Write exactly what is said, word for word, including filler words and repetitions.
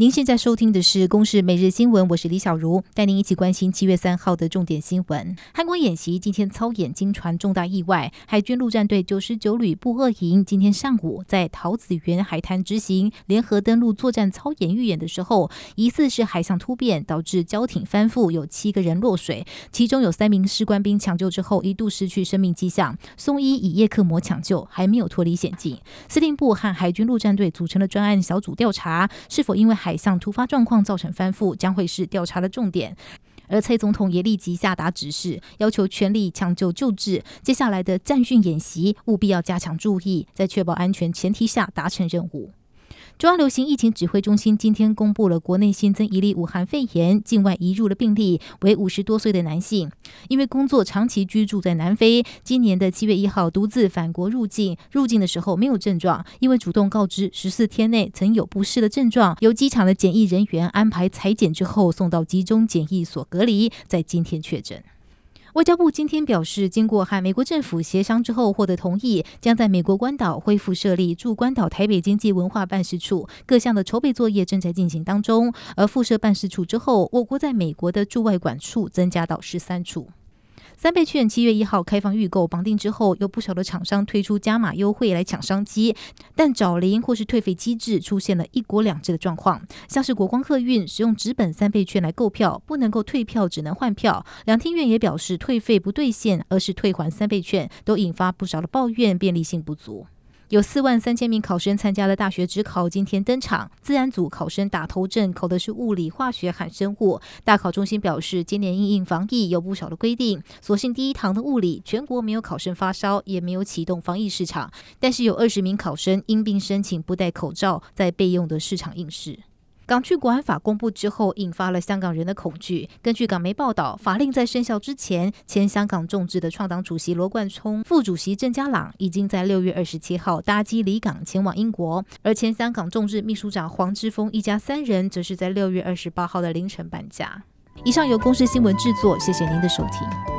您现在收听的是《公视每日新闻》，我是李小茹，带您一起关心七月三号的重点新闻。韩国演习今天操演经传重大意外，海军陆战队九十九旅步二营今天上午在桃子园海滩执行联合登陆作战操演预演的时候，疑似是海象突变导致礁艇翻覆，有七个人落水，其中有三名士官兵抢救之后一度失去生命迹象，送医以叶克膜抢救，还没有脱离险境。司令部和海军陆战队组成了专案小组调查，是否因为海海象突发状况造成翻覆，将会是调查的重点。而蔡总统也立即下达指示，要求全力抢救救治，接下来的战训演习务必要加强注意，在确保安全前提下达成任务。中央流行疫情指挥中心今天公布了国内新增一例武汉肺炎境外移入的病例，为五十多岁的男性，因为工作长期居住在南非，今年的七月一号独自返国入境，入境的时候没有症状，因为主动告知十四天内曾有不适的症状，由机场的检疫人员安排采检之后送到集中检疫所隔离，在今天确诊。外交部今天表示，经过和美国政府协商之后获得同意，将在美国关岛恢复设立驻关岛台北经济文化办事处，各项的筹备作业正在进行当中。而复设办事处之后，我国在美国的驻外馆处增加到十三处。三倍券七月一号开放预购，绑定之后有不少的厂商推出加码优惠来抢商机，但找零或是退费机制出现了一国两制的状况，像是国光客运使用纸本三倍券来购票，不能够退票，只能换票。两厅院也表示退费不兑现，而是退还三倍券，都引发不少的抱怨便利性不足。有四万三千名考生参加了大学指考，今天登场。自然组考生打头阵，考的是物理、化学和生物。大考中心表示，今年因应防疫有不少的规定，所幸第一堂的物理全国没有考生发烧，也没有启动防疫市场，但是有二十名考生因病申请不戴口罩，在备用的市场应试。港区国安法公布之后，引发了香港人的恐惧。根据港媒报道，法令在生效之前，前香港众志的创党主席罗冠聪、副主席郑家朗已经在六月二十七号搭机离港前往英国，而前香港众志秘书长黄之锋一家三人则是在六月二十八号的凌晨搬家。以上由公视新闻制作，谢谢您的收听。